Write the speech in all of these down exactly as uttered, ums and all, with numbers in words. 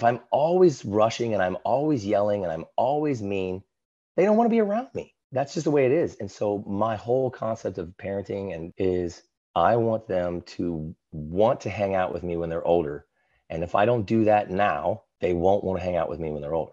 if I'm always rushing and I'm always yelling and I'm always mean, they don't want to be around me. That's just the way it is. And so my whole concept of parenting and is I want them to want to hang out with me when they're older. And if I don't do that now, they won't want to hang out with me when they're older.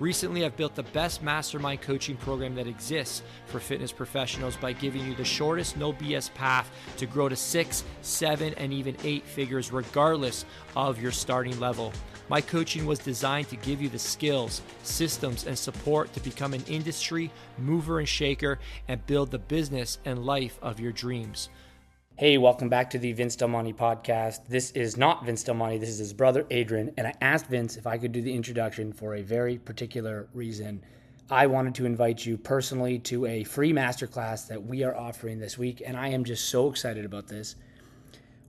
Recently, I've built the best mastermind coaching program that exists for fitness professionals by giving you the shortest, no B S path to grow to six, seven, and even eight figures, regardless of your starting level. My coaching was designed to give you the skills, systems, and support to become an industry mover and shaker and build the business and life of your dreams. Hey, welcome back to the Vince Del Monte podcast. This is not Vince Del Monte. This is his brother, Adrian. And I asked Vince if I could do the introduction for a very particular reason. I wanted to invite you personally to a free masterclass that we are offering this week. And I am just so excited about this.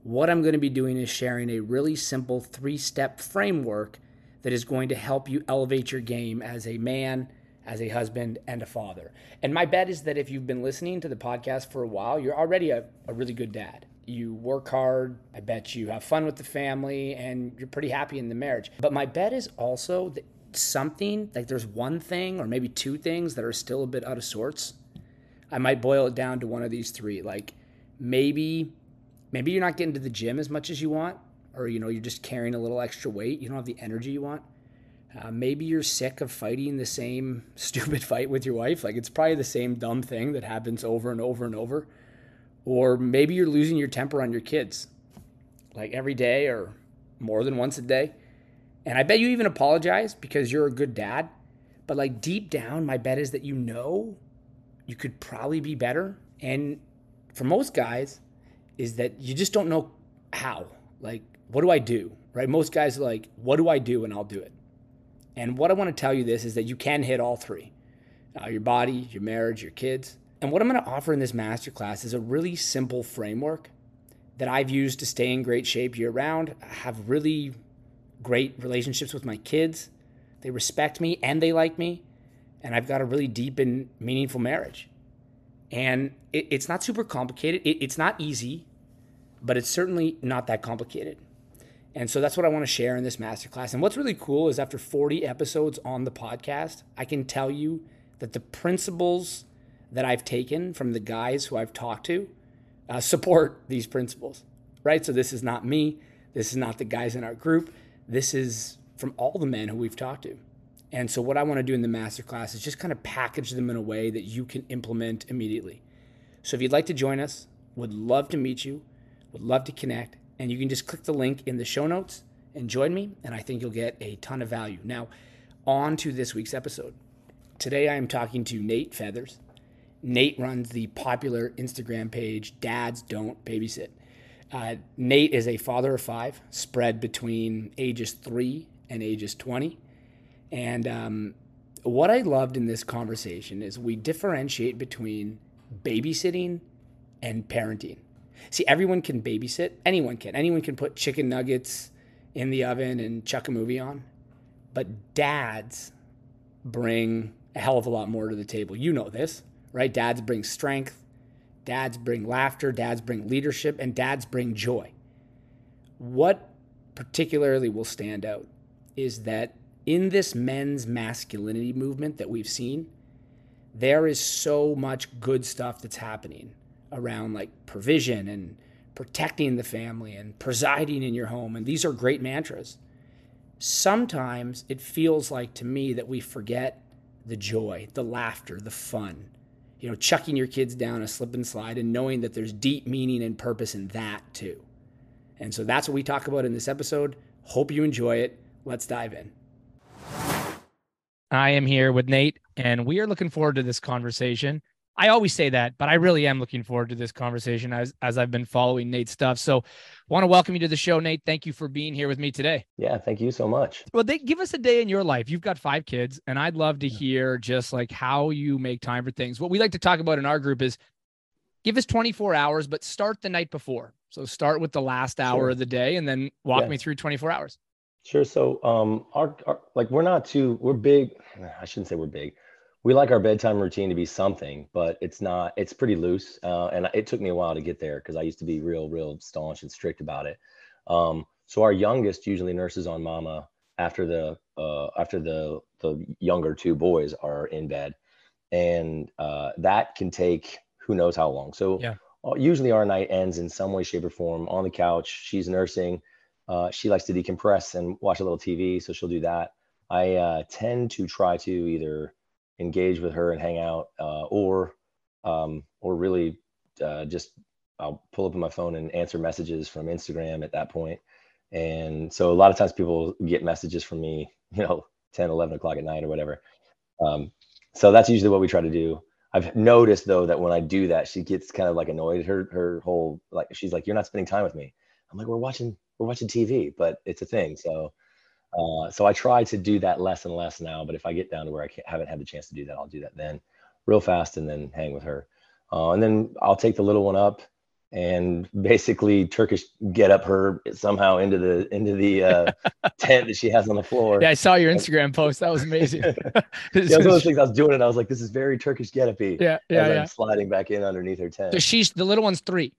What I'm going to be doing is sharing a really simple three-step framework that is going to help you elevate your game as a man, as a husband, and a father. And my bet is that if you've been listening to the podcast for a while, you're already a, a really good dad. You work hard, I bet you have fun with the family, and you're pretty happy in the marriage. But my bet is also that something, like there's one thing or maybe two things that are still a bit out of sorts. I might boil it down to one of these three. Like maybe, maybe you're not getting to the gym as much as you want, or you know, you're just carrying a little extra weight. You don't have the energy you want. Uh, maybe you're sick of fighting the same stupid fight with your wife. Like it's probably the same dumb thing that happens over and over and over. Or maybe you're losing your temper on your kids, like every day or more than once a day. And I bet you even apologize because you're a good dad. But like deep down, my bet is that you know you could probably be better. And for most guys, is that you just don't know how. Like, what do I do? Right? Most guys are like, what do I do? And I'll do it. And what I want to tell you this is that you can hit all three, uh, your body, your marriage, your kids. And what I'm going to offer in this masterclass is a really simple framework that I've used to stay in great shape year round. I have really great relationships with my kids. They respect me and they like me. And I've got a really deep and meaningful marriage. And it, it's not super complicated. It, it's not easy, but it's certainly not that complicated. And so that's what I want to share in this masterclass. And what's really cool is after forty episodes on the podcast, I can tell you that the principles that I've taken from the guys who I've talked to uh, support these principles, right? So this is not me. This is not the guys in our group. This is from all the men who we've talked to. And so what I want to do in the masterclass is just kind of package them in a way that you can implement immediately. So if you'd like to join us, would love to meet you, would love to connect. And you can just click the link in the show notes and join me, and I think you'll get a ton of value. Now, on to this week's episode. Today I am talking to Nate Feathers. Nate runs the popular Instagram page, Dads Don't Babysit. Uh, Nate is a father of five, spread between ages three and ages twenty. And um, what I loved in this conversation is we differentiate between babysitting and parenting. See, everyone can babysit. Anyone can. Anyone can put chicken nuggets in the oven and chuck a movie on. But dads bring a hell of a lot more to the table. You know this, right? Dads bring strength. Dads bring laughter. Dads bring leadership. And dads bring joy. What particularly will stand out is that in this men's masculinity movement that we've seen, there is so much good stuff that's happening around like provision and protecting the family and presiding in your home. And these are great mantras. Sometimes it feels like to me that we forget the joy, the laughter, the fun, you know, chucking your kids down a slip and slide and knowing that there's deep meaning and purpose in that too. And so that's what we talk about in this episode. Hope you enjoy it. Let's dive in. I am here with Nate and we are looking forward to this conversation. I always say that, but I really am looking forward to this conversation as as I've been following Nate's stuff. So want to welcome you to the show, Nate. Thank you for being here with me today. Yeah, thank you so much. Well, they, give us a day in your life. You've got five kids, and I'd love to yeah. hear just like how you make time for things. What we like to talk about in our group is give us twenty-four hours, but start the night before. So start with the last hour sure. of the day and then walk yeah. me through twenty-four hours. Sure. So, um, our, our, like we're not too, we're big. I shouldn't say we're big. We like our bedtime routine to be something, but it's not, it's pretty loose. Uh, and it took me a while to get there, 'cause I used to be real, real staunch and strict about it. Um, so our youngest usually nurses on mama after the, uh, after the, the younger two boys are in bed, and, uh, that can take who knows how long. So yeah. usually our night ends in some way, shape or form on the couch. She's nursing. Uh, she likes to decompress and watch a little T V. So she'll do that. I uh, tend to try to either engage with her and hang out uh, or, um, or really uh, just, I'll pull up on my phone and answer messages from Instagram at that point. And so a lot of times people get messages from me, you know, ten, eleven o'clock at night or whatever. Um, so that's usually what we try to do. I've noticed though, that when I do that, she gets kind of like annoyed. Her, her whole, like, she's like, you're not spending time with me. I'm like, we're watching We're watching T V, but it's a thing. So, uh, so I try to do that less and less now, but if I get down to where I can't, haven't had the chance to do that, I'll do that then real fast and then hang with her. Uh, and then I'll take the little one up and basically Turkish get up her somehow into the, into the, uh, tent that she has on the floor. Yeah. I saw your Instagram post. That was amazing. yeah, it was one of those things I was doing and I was like, this is very Turkish get up-y. Yeah. Yeah. And then yeah. sliding back in underneath her tent. So she's the little one's three.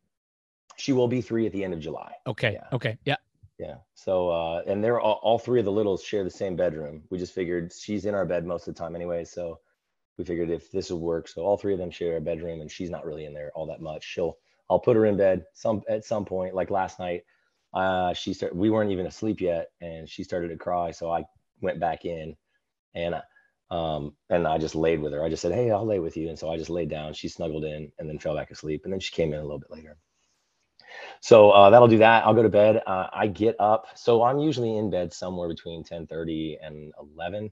She will be three at the end of July. Okay. Yeah. Okay. Yeah. Yeah. So, uh, and they're all, all three of the littles share the same bedroom. We just figured she's in our bed most of the time anyway. So we figured if this would work, so all three of them share a bedroom and she's not really in there all that much. She'll, I'll put her in bed some, at some point, like last night, uh, she started, we weren't even asleep yet and she started to cry. So I went back in and, um, and I just laid with her. I just said, hey, I'll lay with you. And so I just laid down, she snuggled in and then fell back asleep. And then she came in a little bit later. So uh, that'll do that. I'll go to bed. Uh, I get up. So I'm usually in bed somewhere between ten thirty and eleven.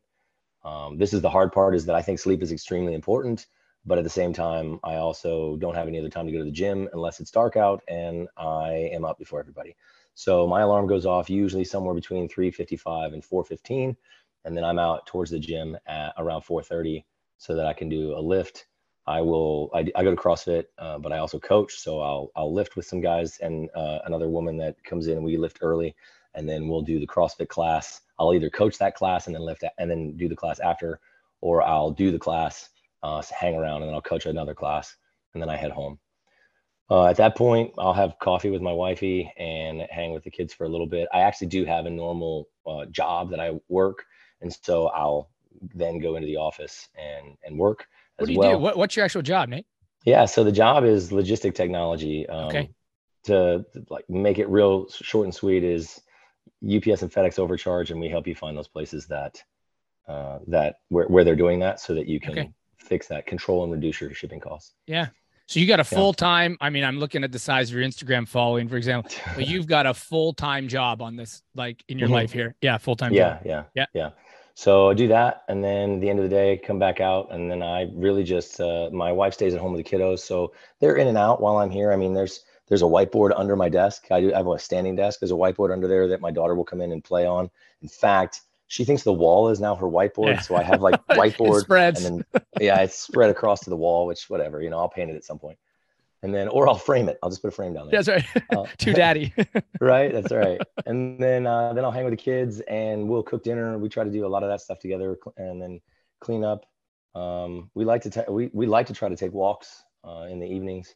Um, this is the hard part, is that I think sleep is extremely important. But at the same time, I also don't have any other time to go to the gym unless it's dark out and I am up before everybody. So my alarm goes off usually somewhere between three fifty-five and four fifteen. And then I'm out towards the gym at around four thirty so that I can do a lift. I will, I, I go to CrossFit, uh, but I also coach. So I'll, I'll lift with some guys and uh, another woman that comes in and we lift early and then we'll do the CrossFit class. I'll either coach that class and then lift and then do the class after, or I'll do the class, uh, hang around and then I'll coach another class and then I head home. Uh, at that point, I'll have coffee with my wifey and hang with the kids for a little bit. I actually do have a normal uh, job that I work. And so I'll then go into the office and, and work. What do you well. do? What, what's your actual job, Nate? Yeah. So the job is logistic technology. Um, okay. To, to like make it real short and sweet is U P S and FedEx overcharge. And we help you find those places that, uh, that where, where they're doing that so that you can okay. fix that, control and reduce your shipping costs. Yeah. So you got a full-time, yeah. I mean, I'm looking at the size of your Instagram following, for example, but you've got a full-time job on this, like in your mm-hmm. life here. Yeah. Full-time. Yeah, yeah. Yeah. Yeah. Yeah. So I do that. And then at the end of the day, come back out. And then I really just, uh, my wife stays at home with the kiddos. So they're in and out while I'm here. I mean, there's, there's a whiteboard under my desk. I do I have a standing desk. There's a whiteboard under there that my daughter will come in and play on. In fact, she thinks the wall is now her whiteboard. Yeah. So I have like whiteboard spreads. And then, yeah, it's spread across to the wall, which whatever, you know, I'll paint it at some point. And then, or I'll frame it. I'll just put a frame down there. That's right. Uh, to daddy. Right. That's right. And then, uh, then I'll hang with the kids and we'll cook dinner. We try to do a lot of that stuff together and then clean up. Um, we like to, ta- we, we like to try to take walks, uh, in the evenings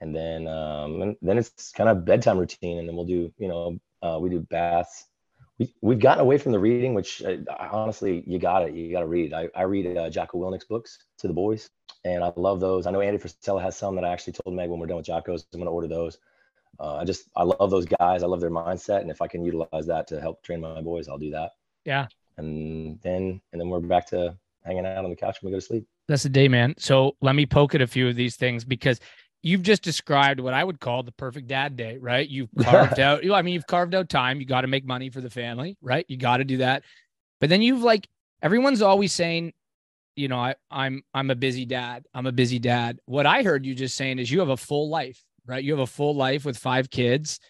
and then, um, and then it's kind of bedtime routine. And then we'll do, you know, uh, we do baths. We, we've gotten away from the reading, which uh, honestly, you gotta, you gotta read. I, I read, uh, Jocko Willnick's books to the boys. And I love those. I know Andy Frisella has some that I actually told Meg when we're done with Jocko's, I'm going to order those. Uh, I just, I love those guys. I love their mindset. And if I can utilize that to help train my boys, I'll do that. Yeah. And then, and then we're back to hanging out on the couch when we go to sleep. That's the day, man. So let me poke at a few of these things because you've just described what I would call the perfect dad day, right? You've carved out, I mean, you've carved out time. You got to make money for the family, right? You got to do that. But then you've like, everyone's always saying, you know, I, I'm, I'm a busy dad. I'm a busy dad. What I heard you just saying is you have a full life, right? You have a full life with five kids.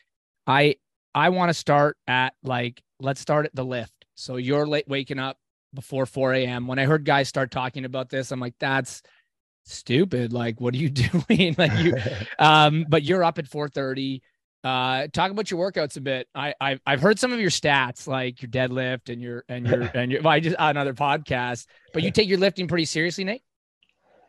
I, I want to start at like, let's start at the lift. So you're late waking up before four a.m. When I heard guys start talking about this, I'm like, that's, stupid. Like, what are you doing? Like you, um, but you're up at four thirty. Uh, talk about your workouts a bit. I, I, I've heard some of your stats, like your deadlift and your, and your, and your, well, I just, another podcast, but you take your lifting pretty seriously, Nate?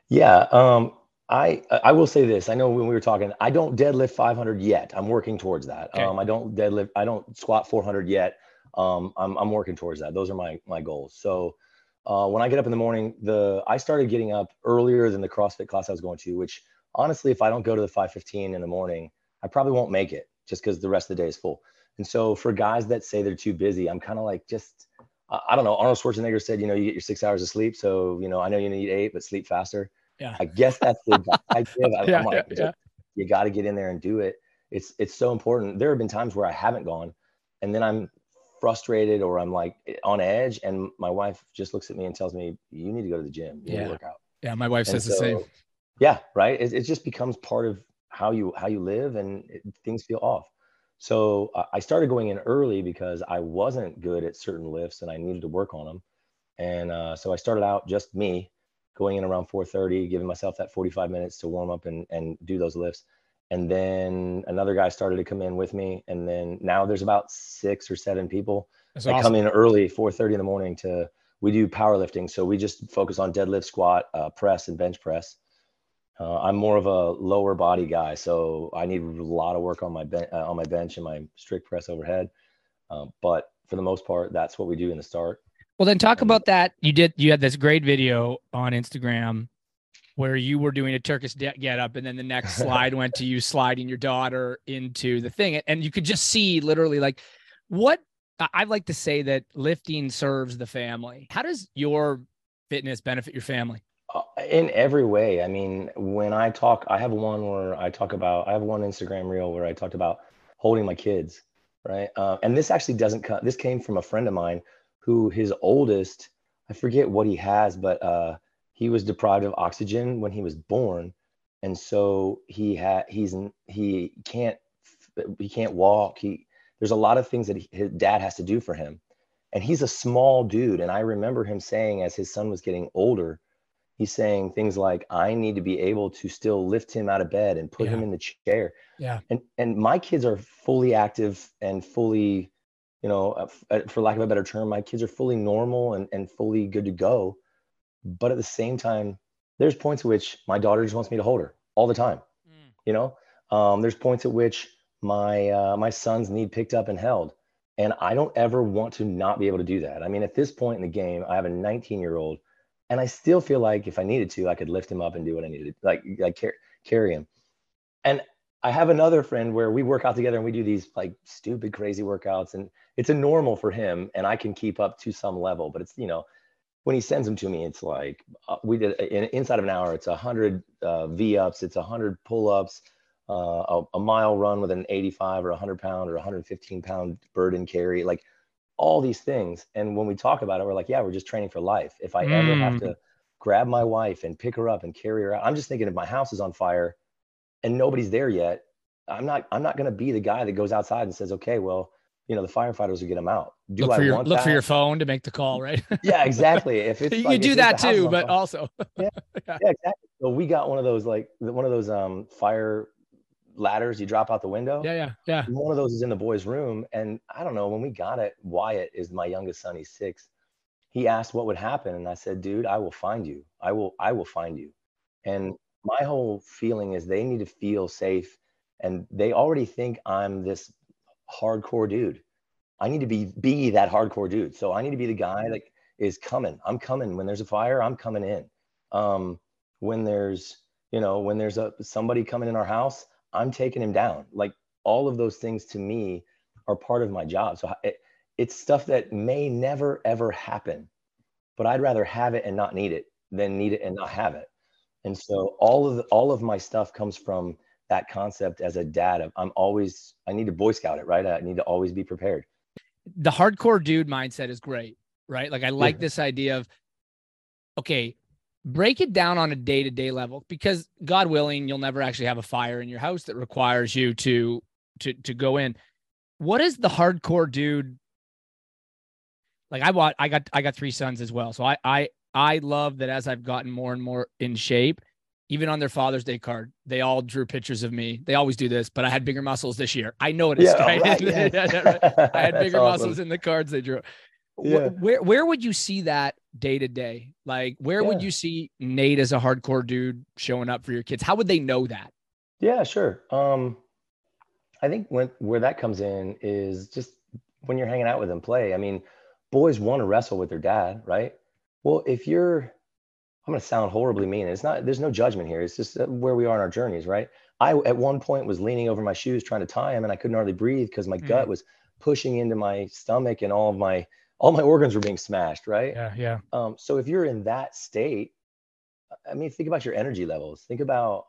Yeah. Um, I, I will say this. I know when we were talking, I don't deadlift five hundred yet. I'm working towards that. Okay. Um, I don't deadlift, I don't squat four hundred yet. Um, I'm, I'm working towards that. Those are my, my goals. So, uh, when I get up in the morning, the, I started getting up earlier than the CrossFit class I was going to, which honestly, if I don't go to the five fifteen in the morning, I probably won't make it just because the rest of the day is full. And so for guys that say they're too busy, I'm kind of like, just, I don't know. Arnold Schwarzenegger said, you know, you get your six hours of sleep. So, you know, I know you need eight, but sleep faster. Yeah. I guess that's the idea. I, yeah, I'm like, yeah, yeah. You got to get in there and do it. It's, it's so important. There have been times where I haven't gone and then I'm frustrated or I'm like on edge. And my wife just looks at me and tells me, you need to go to the gym. You yeah. need to work out. Yeah. My wife and says so, the same. Yeah. Right. It, it just becomes part of how you, how you live and it, things feel off. So uh, I started going in early because I wasn't good at certain lifts and I needed to work on them. And uh, so I started out just me going in around four thirty, giving myself that forty-five minutes to warm up and, and do those lifts. And then another guy started to come in with me. And then now there's about six or seven people That's that awesome. Come in early, four thirty in the morning to, we do powerlifting. So we just focus on deadlift, squat, uh, press and bench press. Uh, I'm more of a lower body guy. So I need a lot of work on my bench, uh, on my bench and my strict press overhead. Uh, but for the most part, that's what we do in the start. Well, then talk about that. You did, you had this great video on Instagram where you were doing a Turkish get up. And then the next slide went to you sliding your daughter into the thing. And you could just see literally like what I like to say that lifting serves the family. How does your fitness benefit your family? Uh, in every way. I mean, when I talk, I have one where I talk about, I have one Instagram reel where I talked about holding my kids. Right. Uh, and this actually doesn't come, this came from a friend of mine who his oldest, I forget what he has, but uh, he was deprived of oxygen when he was born. And so he had, he's, he can't, he can't walk. He, there's a lot of things that he, his dad has to do for him. And he's a small dude. And I remember him saying, as his son was getting older, he's saying things like, I need to be able to still lift him out of bed and put yeah. him in the chair. Yeah. And, and my kids are fully active and fully, you know, for lack of a better term, my kids are fully normal and, and fully good to go. But at the same time, there's points at which my daughter just wants me to hold her all the time. Mm. You know, um, there's points at which my, uh, my sons need picked up and held. And I don't ever want to not be able to do that. I mean, at this point in the game, I have a nineteen year old and I still feel like if I needed to, I could lift him up and do what I needed to, like, like car- carry him. And I have another friend where we work out together and we do these like stupid, crazy workouts and it's a normal for him and I can keep up to some level, but it's, you know, when he sends them to me, it's like uh, we did in, inside of an hour, it's a hundred uh, V-ups, it's a hundred pull-ups, uh, a, a mile run with an eighty-five or a hundred pound or one hundred fifteen pound burden carry, like all these things. And when we talk about it, we're like, yeah, we're just training for life. If I mm. ever have to grab my wife and pick her up and carry her out, I'm just thinking if my house is on fire and nobody's there yet, I'm not, I'm not going to be the guy that goes outside and says, okay, well, you know, the firefighters will get them out. Do look I for your, want look that? for your phone to make the call, right? Yeah, exactly. If it's, you like, do if that too, but fire. also. yeah, yeah, exactly. So we got one of those, like one of those um, fire ladders you drop out the window. Yeah, yeah, yeah. One of those is in the boys' room. And I don't know, when we got it, Wyatt is my youngest son, he's six. He asked what would happen. And I said, dude, I will find you. I will, I will find you. And my whole feeling is they need to feel safe. And they already think I'm this hardcore dude. I need to be, be that hardcore dude. So I need to be the guy that is coming. I'm coming when there's a fire, I'm coming in. Um, when there's, you know, when there's a, somebody coming in our house, I'm taking him down. Like all of those things to me are part of my job. So it, it's stuff that may never, ever happen, but I'd rather have it and not need it than need it and not have it. And so all of the, all of my stuff comes from that concept as a dad of I'm always, I need to Boy Scout it, right? I need to always be prepared. The hardcore dude mindset is great, right? Like I like yeah. this idea of, okay, break it down on a day-to-day level because God willing, you'll never actually have a fire in your house that requires you to, to, to go in. What is the hardcore dude? Like I bought, I got, I got three sons as well. So I, I, I love that as I've gotten more and more in shape, even on their Father's Day card, they all drew pictures of me. They always do this, but I had bigger muscles this year. I noticed. Yeah, right? Right, yeah. I had bigger awesome. muscles in the cards they drew. Yeah. Where, where would you see that day to day? Like, where yeah. would you see Nate as a hardcore dude showing up for your kids? How would they know that? Yeah, sure. Um, I think when, where that comes in is just when you're hanging out with them, play. I mean, boys want to wrestle with their dad, right? Well, if you're, I'm going to sound horribly mean. It's not, there's no judgment here. It's just where we are in our journeys, right? I, at one point, was leaning over my shoes, trying to tie them, and I couldn't hardly breathe because my mm. gut was pushing into my stomach and all of my, all my organs were being smashed, right? Yeah, yeah. Um, so if you're in that state, I mean, think about your energy levels. Think about,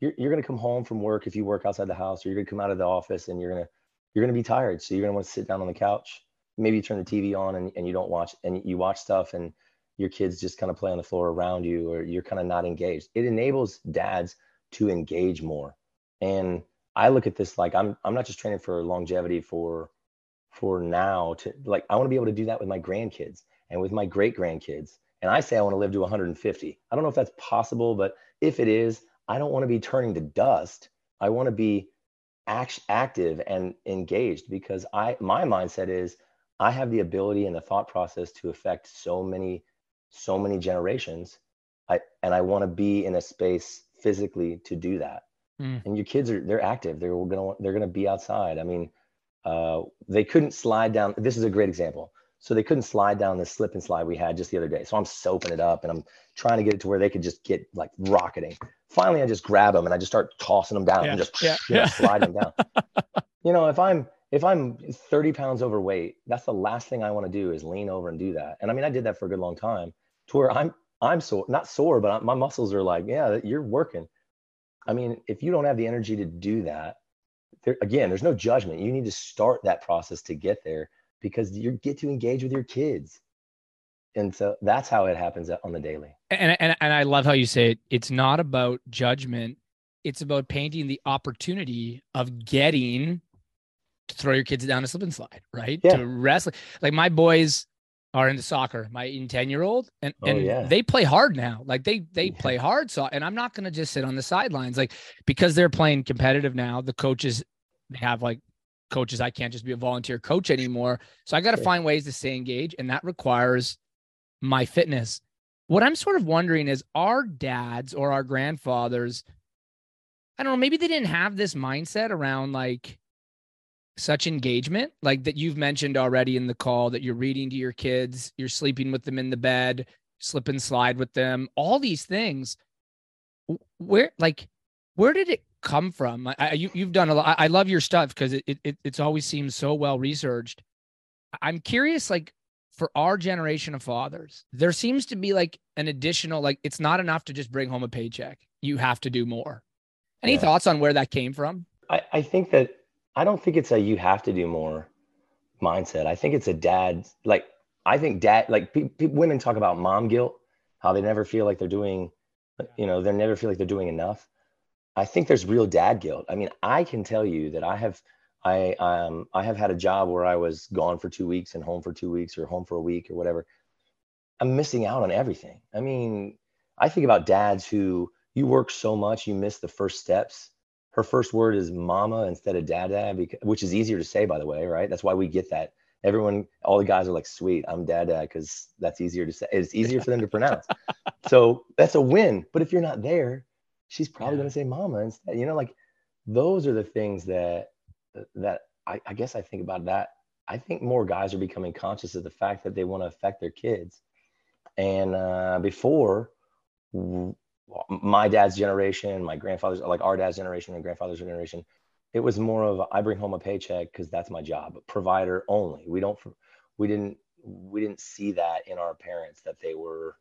you're, you're going to come home from work, if you work outside the house, or you're going to come out of the office and you're going to, you're going to be tired. So you're going to want to sit down on the couch. Maybe you turn the T V on and, and you don't watch, and you watch stuff and your kids just kind of play on the floor around you, or you're kind of not engaged. It enables dads to engage more. And I look at this like, I'm, I'm not just training for longevity for, for now to like, I want to be able to do that with my grandkids and with my great grandkids. And I say, I want to live to one hundred fifty. I don't know if that's possible, but if it is, I don't want to be turning to dust. I want to be act- active and engaged, because I, my mindset is I have the ability and the thought process to affect so many so many generations. I, and I want to be in a space physically to do that. Mm. And your kids are, they're active. They're going to, they're going to be outside. I mean, uh, they couldn't slide down. This is a great example. So they couldn't slide down this slip and slide we had just the other day. So I'm soaping it up and I'm trying to get it to where they could just get like rocketing. Finally, I just grab them and I just start tossing them down yeah. and just yeah. you know, yeah. slide them down. You know, if I'm, if I'm thirty pounds overweight, that's the last thing I want to do is lean over and do that. And I mean, I did that for a good long time. To where I'm, I'm sore, not sore, but my muscles are like, yeah, you're working. I mean, if you don't have the energy to do that, there, again, there's no judgment. You need to start that process to get there, because you get to engage with your kids. And so that's how it happens on the daily. And, and, and I love how you say it. It's not about judgment. It's about painting the opportunity of getting to throw your kids down a slip and slide, right? Yeah. To wrestle. Like my boys are into soccer, my ten year old, and, oh, and yeah. they play hard now. Like they, they yeah. play hard. So, and I'm not going to just sit on the sidelines, like, because they're playing competitive now, the coaches, they have like coaches. I can't just be a volunteer coach anymore. So I got to sure. find ways to stay engaged. And that requires my fitness. What I'm sort of wondering is, our dads or our grandfathers, I don't know, maybe they didn't have this mindset around like such engagement, like that you've mentioned already in the call, that you're reading to your kids, you're sleeping with them in the bed, slip and slide with them, all these things. Where, like, where did it come from? I, you, you've done a lot. I love your stuff because it, it it's always seems so well researched. I'm curious, like, for our generation of fathers, there seems to be like an additional, like, it's not enough to just bring home a paycheck. You have to do more. Any yeah. thoughts on where that came from? I, I think that I don't think it's a you have to do more mindset. I think it's a dad, like, I think dad, like pe- pe- women talk about mom guilt, how they never feel like they're doing, you know, they never feel like they're doing enough. I think there's real dad guilt. I mean, I can tell you that I have, I, um, I have had a job where I was gone for two weeks and home for two weeks or home for a week or whatever. I'm missing out on everything. I mean, I think about dads who, you work so much, you miss the first steps. Her first word is mama instead of dada, because, which is easier to say, by the way, right? That's why we get that. Everyone, all the guys are like, sweet, I'm dada, because that's easier to say. It's easier for them to pronounce. So that's a win. But if you're not there, she's probably yeah. going to say mama instead. You know, like, those are the things that that I, I guess I think about that. I think more guys are becoming conscious of the fact that they want to affect their kids. And uh, before, w- my dad's generation, my grandfather's, like our dad's generation and grandfather's generation, it was more of a, I bring home a paycheck because that's my job, provider only. We don't, we didn't, we didn't see that in our parents, that they were,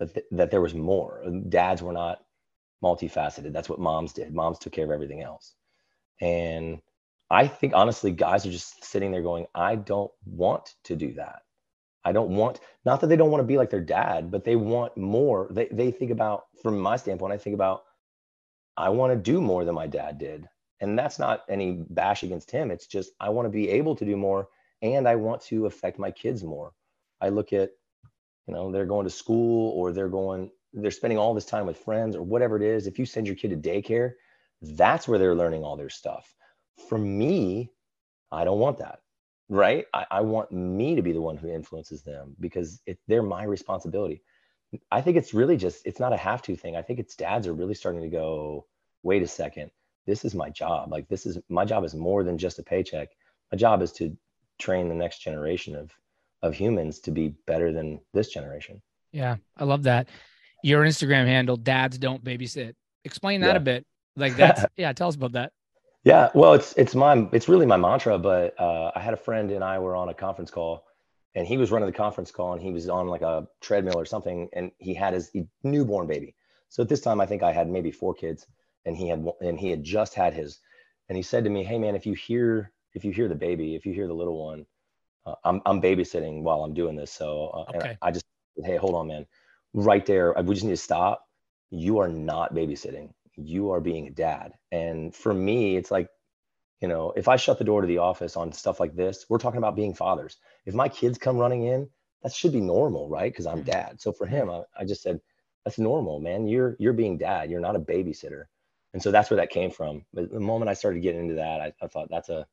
that, th- that there was more. Dads were not multifaceted. That's what moms did. Moms took care of everything else. And I think honestly, guys are just sitting there going, I don't want to do that. I don't want, not that they don't want to be like their dad, but they want more. They they think about, from my standpoint, I think about, I want to do more than my dad did. And that's not any bash against him. It's just, I want to be able to do more, and I want to affect my kids more. I look at, you know, they're going to school or they're going, they're spending all this time with friends or whatever it is. If you send your kid to daycare, that's where they're learning all their stuff. For me, I don't want that, right? I, I want me to be the one who influences them, because it, they're my responsibility. I think it's really just, it's not a have to thing. I think it's dads are really starting to go, wait a second, this is my job. Like this is, my job is more than just a paycheck. My job is to train the next generation of, of humans to be better than this generation. Yeah. I love that. Your Instagram handle, Dads Don't Babysit. Explain that yeah. a bit. Like that's, yeah. Tell us about that. Yeah. Well, it's, it's my, it's really my mantra, but uh, I had a friend and I were on a conference call, and he was running the conference call, and he was on like a treadmill or something. And he had his newborn baby. So at this time, I think I had maybe four kids, and he had, and he had just had his, and he said to me, hey man, if you hear, if you hear the baby, if you hear the little one, uh, I'm, I'm babysitting while I'm doing this. So uh, okay. and I just, hey, hold on, man, right there. We just need to stop. You are not babysitting. You are being a dad. And for me, it's like, you know, if I shut the door to the office on stuff like this, we're talking about being fathers. If my kids come running in, that should be normal, right? Because I'm dad. So for him, I, I just said, that's normal, man. You're you're being dad. You're not a babysitter. And so that's where that came from. But the moment I started getting into that, I, I thought that's a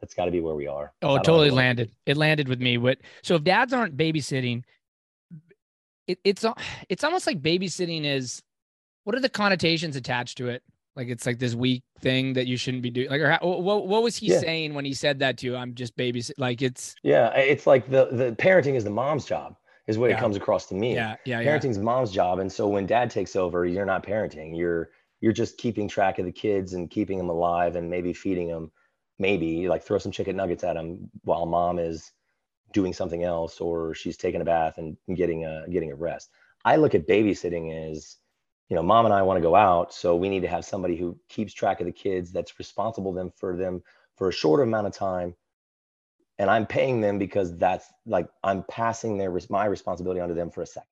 that's got to be where we are. Oh, it totally landed. It landed with me. What? So if dads aren't babysitting, it, it's it's almost like babysitting is. What are the connotations attached to it? Like, it's like this weak thing that you shouldn't be doing. Like, or how, what, what was he yeah. saying when he said that to you? I'm just babysitting. Like it's. Yeah. It's like the, the parenting is the mom's job is what yeah. it comes across to me. Yeah. Yeah. Parenting's yeah. mom's job. And so when dad takes over, you're not parenting. You're, you're just keeping track of the kids and keeping them alive and maybe feeding them, maybe like throw some chicken nuggets at them while mom is doing something else, or she's taking a bath and getting a, getting a rest. I look at babysitting as, you know, mom and I want to go out, so we need to have somebody who keeps track of the kids, that's responsible them for them for a shorter amount of time. And I'm paying them because that's like, I'm passing their, my responsibility onto them for a second.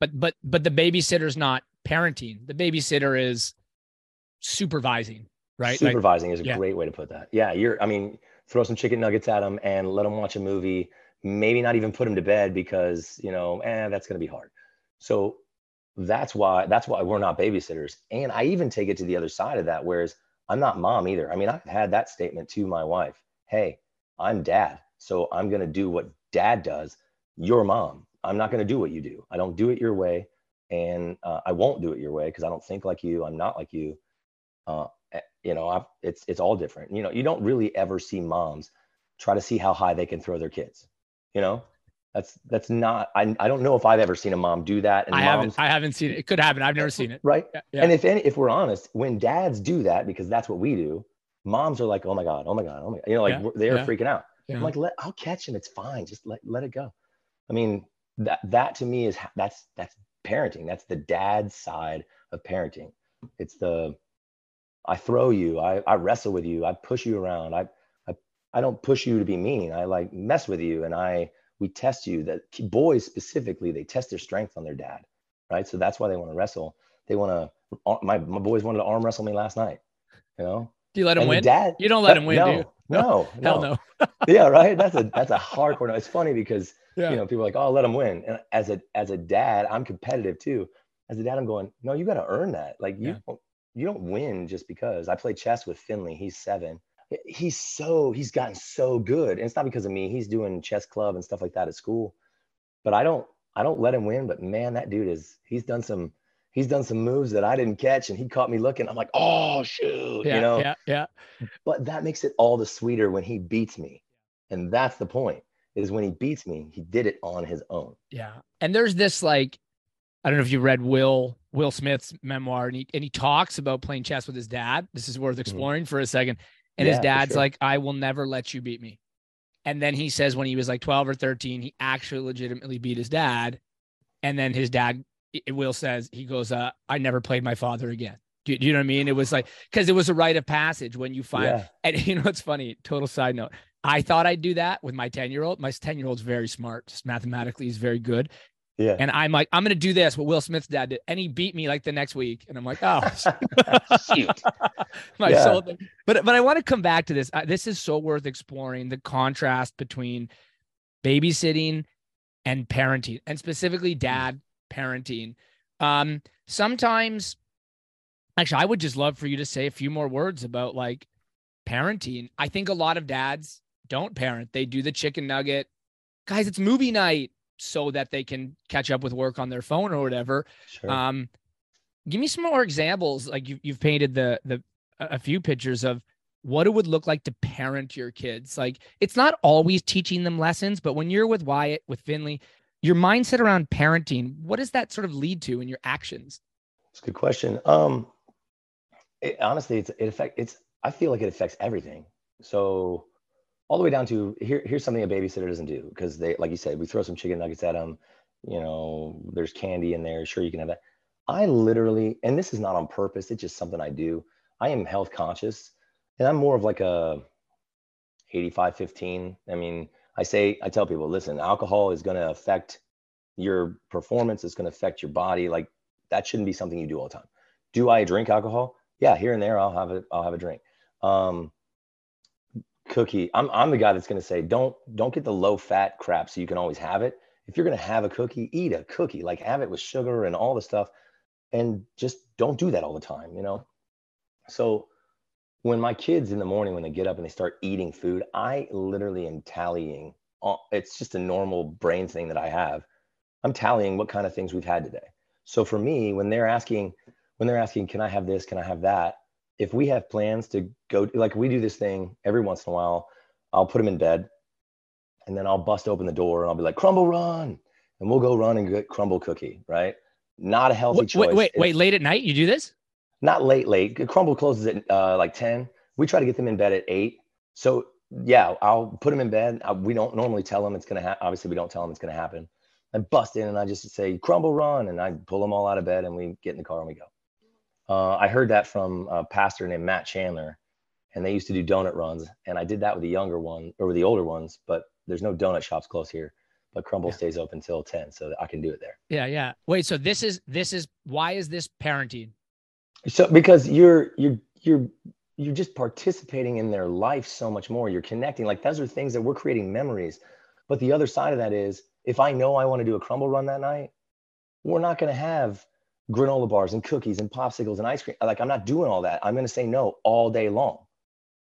But, but, but the babysitter's not parenting. The babysitter is supervising, right? Supervising like, is a yeah. great way to put that. Yeah. You're, I mean, throw some chicken nuggets at them and let them watch a movie, maybe not even put them to bed because, you know, eh, that's going to be hard. So That's why, that's why we're not babysitters. And I even take it to the other side of that, whereas I'm not mom either. I mean, I've had that statement to my wife, hey, I'm dad, so I'm going to do what dad does. You're mom. I'm not going to do what you do. I don't do it your way. And uh, I won't do it your way because I don't think like you. I'm not like you. Uh, you know, I've, it's, it's all different. You know, you don't really ever see moms try to see how high they can throw their kids, you know? That's, that's not, I, I don't know if I've ever seen a mom do that. And I haven't, moms, I haven't seen it. It could happen. I've never seen it. Right. Yeah. And if any, if we're honest, when dads do that, because that's what we do, moms are like, oh my God, oh my God, oh my God. You know, like yeah. they're yeah. freaking out. Yeah. I'm like, let, I'll catch him. It's fine. Just let, let it go. I mean, that, that to me is, that's, that's parenting. That's the dad side of parenting. It's the, I throw you, I, I wrestle with you. I push you around. I, I, I don't push you to be mean. I like mess with you. And I, we test you. That boys specifically, they test their strength on their dad, right? So that's why they want to wrestle. They want to, my, my boys wanted to arm wrestle me last night, you know? Do you let him and win? Dad, you don't let that, him win, no, do you? No, no. Hell no. Yeah, right? That's a that's a hardcore no. It's funny because, yeah. you know, people are like, oh, I'll let him win. And as a, as a dad, I'm competitive too. As a dad, I'm going, no, you got to earn that. Like you, yeah. don't, you don't win just because. I play chess with Finley. He's seven. He's so, he's gotten so good. And it's not because of me. He's doing chess club and stuff like that at school, but I don't, I don't let him win. But man, that dude is, he's done some, he's done some moves that I didn't catch, and he caught me looking. I'm like, oh shoot, yeah, you know? Yeah, yeah. But that makes it all the sweeter when he beats me. And that's the point, is when he beats me, he did it on his own. Yeah. And there's this, like, I don't know if you read Will, Will Smith's memoir, and he, and he talks about playing chess with his dad. This is worth exploring mm-hmm. for a second. And yeah, his dad's sure. like, I will never let you beat me. And then he says when he was like twelve or thirteen, he actually legitimately beat his dad. And then his dad, Will says, he goes, uh, I never played my father again. Do, do you know what I mean? It was like, because it was a rite of passage when you find, yeah. and you know, it's funny, total side note. I thought I'd do that with my ten-year-old. My ten-year-old's very smart. Just mathematically, he's very good. Yeah. And I'm like, I'm going to do this, what Will Smith's dad did. And he beat me like the next week. And I'm like, oh, shoot. My yeah. soul. But, but I want to come back to this. I, this is so worth exploring, the contrast between babysitting and parenting, and specifically dad parenting. Um, sometimes, actually, I would just love for you to say a few more words about like parenting. I think a lot of dads don't parent. They do the chicken nugget. Guys, it's movie night, so that they can catch up with work on their phone or whatever. Sure. Um, give me some more examples. Like you, you've painted the, the, a few pictures of what it would look like to parent your kids. Like it's not always teaching them lessons, but when you're with Wyatt, with Finley, your mindset around parenting, what does that sort of lead to in your actions? That's a good question. Um, it, honestly, it's, it affect, it's, I feel like it affects everything. So all the way down to here, here's something a babysitter doesn't do. Cause they, like you said, we throw some chicken nuggets at them, you know, there's candy in there. Sure. You can have that. I literally, and this is not on purpose. It's just something I do. I am health conscious and I'm more of like a eighty-five fifteen. I mean, I say, I tell people, listen, alcohol is going to affect your performance. It's going to affect your body. Like that shouldn't be something you do all the time. Do I drink alcohol? Yeah. Here and there I'll have a, I'll have a drink. Um, Cookie. I'm I'm the guy that's going to say, don't, don't get the low fat crap. So you can always have it. If you're going to have a cookie, eat a cookie, like have it with sugar and all the stuff. And just don't do that all the time, you know? So when my kids in the morning, when they get up and they start eating food, I literally am tallying. All, it's just a normal brain thing that I have. I'm tallying what kind of things we've had today. So for me, when they're asking, when they're asking, can I have this? Can I have that? If we have plans to go, like we do this thing every once in a while, I'll put them in bed and then I'll bust open the door and I'll be like, Crumble, run. And we'll go run and get Crumble cookie, right? Not a healthy wait, choice. Wait, wait, wait, late at night you do this? Not late, late. Crumble closes at uh, like ten. We try to get them in bed at eight. So yeah, I'll put them in bed. I, we don't normally tell them it's going to happen. Obviously we don't tell them it's going to happen. I bust in and I just say, Crumble, run. And I pull them all out of bed and we get in the car and we go. Uh, I heard that from a pastor named Matt Chandler, and they used to do donut runs. And I did that with the younger one or with the older ones, but there's no donut shops close here, but Crumble yeah. stays open till ten. So I can do it there. Yeah. Yeah. Wait, so this is, this is, why is this parenting? So, because you're, you're, you're, you're just participating in their life so much more. You're connecting. Like those are things that we're creating memories. But the other side of that is if I know I want to do a Crumble run that night, we're not going to have granola bars and cookies and popsicles and ice cream. Like I'm not doing all that. I'm going to say no all day long.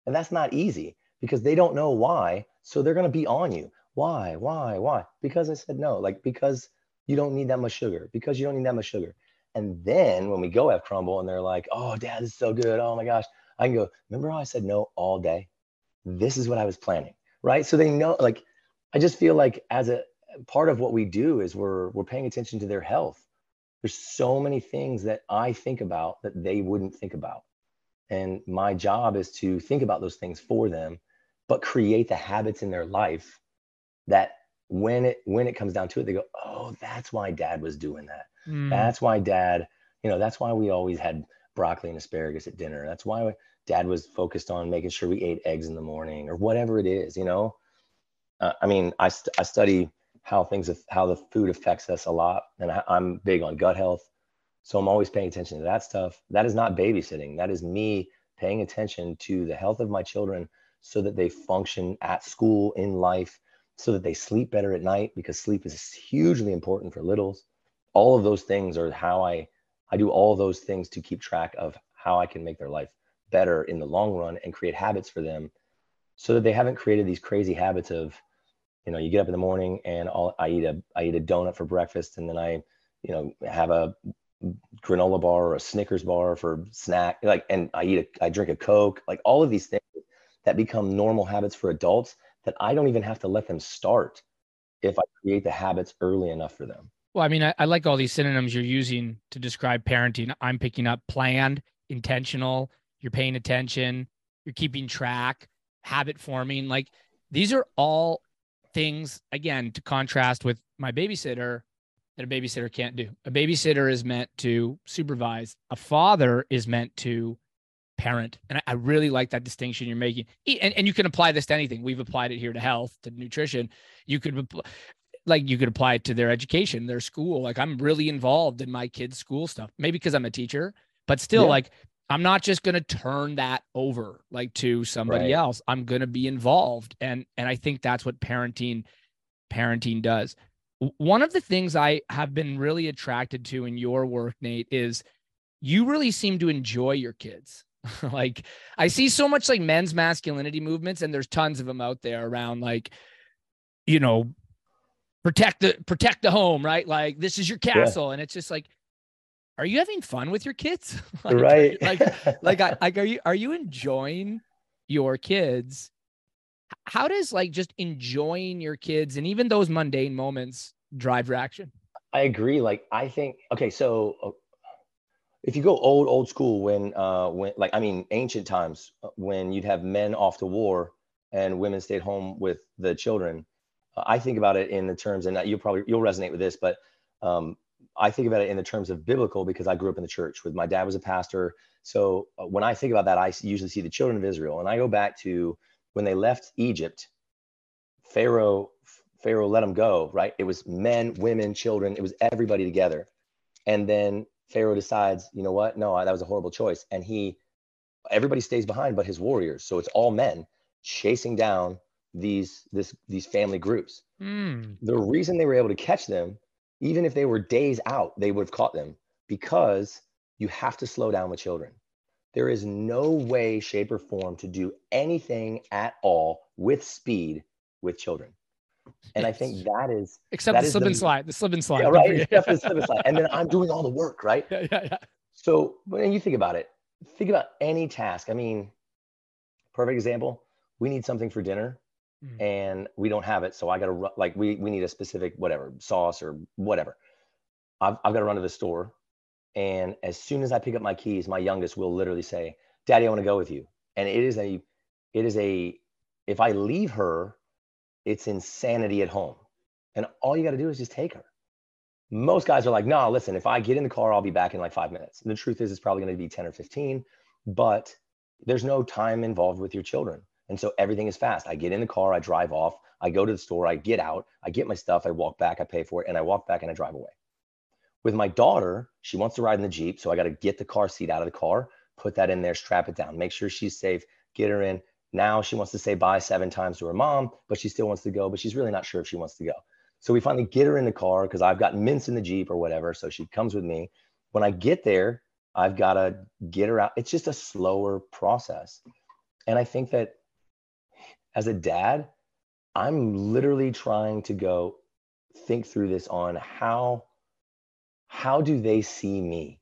And that's not easy because they don't know why. So they're going to be on you. Why, why, why? Because I said no, like, because you don't need that much sugar, because you don't need that much sugar. And then when we go have Crumble and they're like, oh dad, this is so good. Oh my gosh. I can go, remember how I said no all day? This is what I was planning. Right. So they know, like, I just feel like as a part of what we do is we're, we're paying attention to their health. There's so many things that I think about that they wouldn't think about. And my job is to think about those things for them, but create the habits in their life that when it, when it comes down to it, they go, oh, that's why dad was doing that. Mm. That's why dad, you know, that's why we always had broccoli and asparagus at dinner. That's why dad was focused on making sure we ate eggs in the morning or whatever it is, you know? Uh, I mean, I, st- I study how things, how the food affects us a lot. And I, I'm big on gut health. So I'm always paying attention to that stuff. That is not babysitting. That is me paying attention to the health of my children so that they function at school, in life, so that they sleep better at night, because sleep is hugely important for littles. All of those things are how I, I do all those things to keep track of how I can make their life better in the long run and create habits for them so that they haven't created these crazy habits of, you know, you get up in the morning and I'll, I eat a, I eat a donut for breakfast. And then I, you know, have a granola bar or a Snickers bar for snack. Like, and I eat, a, I drink a Coke, like all of these things that become normal habits for adults that I don't even have to let them start if I create the habits early enough for them. Well, I mean, I, I like all these synonyms you're using to describe parenting. I'm picking up planned, intentional, you're paying attention, you're keeping track, habit forming. Like these are all things, again, to contrast with my babysitter, that a babysitter can't do. A babysitter is meant to supervise. A father is meant to parent. And I, I really like that distinction you're making. And, and you can apply this to anything. We've applied it here to health, to nutrition. You could like you could apply it to their education, their school. Like I'm really involved in my kids' school stuff, maybe because I'm a teacher, but still yeah. like I'm not just going to turn that over like to somebody right. else. I'm going to be involved. And, and I think that's what parenting, parenting does. one of the things I have been really attracted to in your work, Nate, is you really seem to enjoy your kids. Like, I see so much like men's masculinity movements, and there's tons of them out there around, like, you know, protect the, protect the home, right? Like, this is your castle. Yeah. And it's just like, are you having fun with your kids? Like, right. Like, like, I, like, are you, are you enjoying your kids? How does like just enjoying your kids and even those mundane moments drive your action? I agree. Like, I think, okay, so uh, if you go old, old school, when, uh, when, like, I mean, ancient times, when you'd have men off to war and women stayed home with the children, uh, I think about it in the terms, and you'll probably, you'll resonate with this, but um, I think about it in the terms of biblical, because I grew up in the church with my dad was a pastor. So uh, when I think about that, I usually see the children of Israel, and I go back to when they left Egypt, Pharaoh, Pharaoh let them go, right? It was men, women, children, it was everybody together. And then Pharaoh decides, you know what? No, that was a horrible choice. And he, everybody stays behind, but his warriors. So it's all men chasing down these, this, these family groups. Mm. The reason they were able to catch them, even if they were days out, they would have caught them, because you have to slow down with children. There is no way, shape, or form to do anything at all with speed with children. And I think that is, except that the, slip the, and slide, the slip and slide, yeah, right? Except the slip and slide. And then I'm doing all the work, right? Yeah, yeah, yeah. So when you think about it, think about any task. I mean, perfect example, we need something for dinner mm. and we don't have it. So I got to like, we, we need a specific, whatever sauce or whatever. I've, I've got to run to the store. And as soon as I pick up my keys, my youngest will literally say, Daddy, I want to go with you. And it is a, it is a, if I leave her, it's insanity at home. And all you got to do is just take her. Most guys are like, no, nah, listen, if I get in the car, I'll be back in like five minutes. And the truth is, it's probably going to be ten or fifteen, but there's no time involved with your children. And so everything is fast. I get in the car, I drive off, I go to the store, I get out, I get my stuff, I walk back, I pay for it, and I walk back and I drive away. With my daughter, she wants to ride in the Jeep. So I got to get the car seat out of the car, put that in there, strap it down, make sure she's safe, get her in. Now she wants to say bye seven times to her mom, but she still wants to go, but she's really not sure if she wants to go. So we finally get her in the car, because I've got mints in the Jeep or whatever. So she comes with me. When I get there, I've got to get her out. It's just a slower process. And I think that as a dad, I'm literally trying to go think through this on how How do they see me,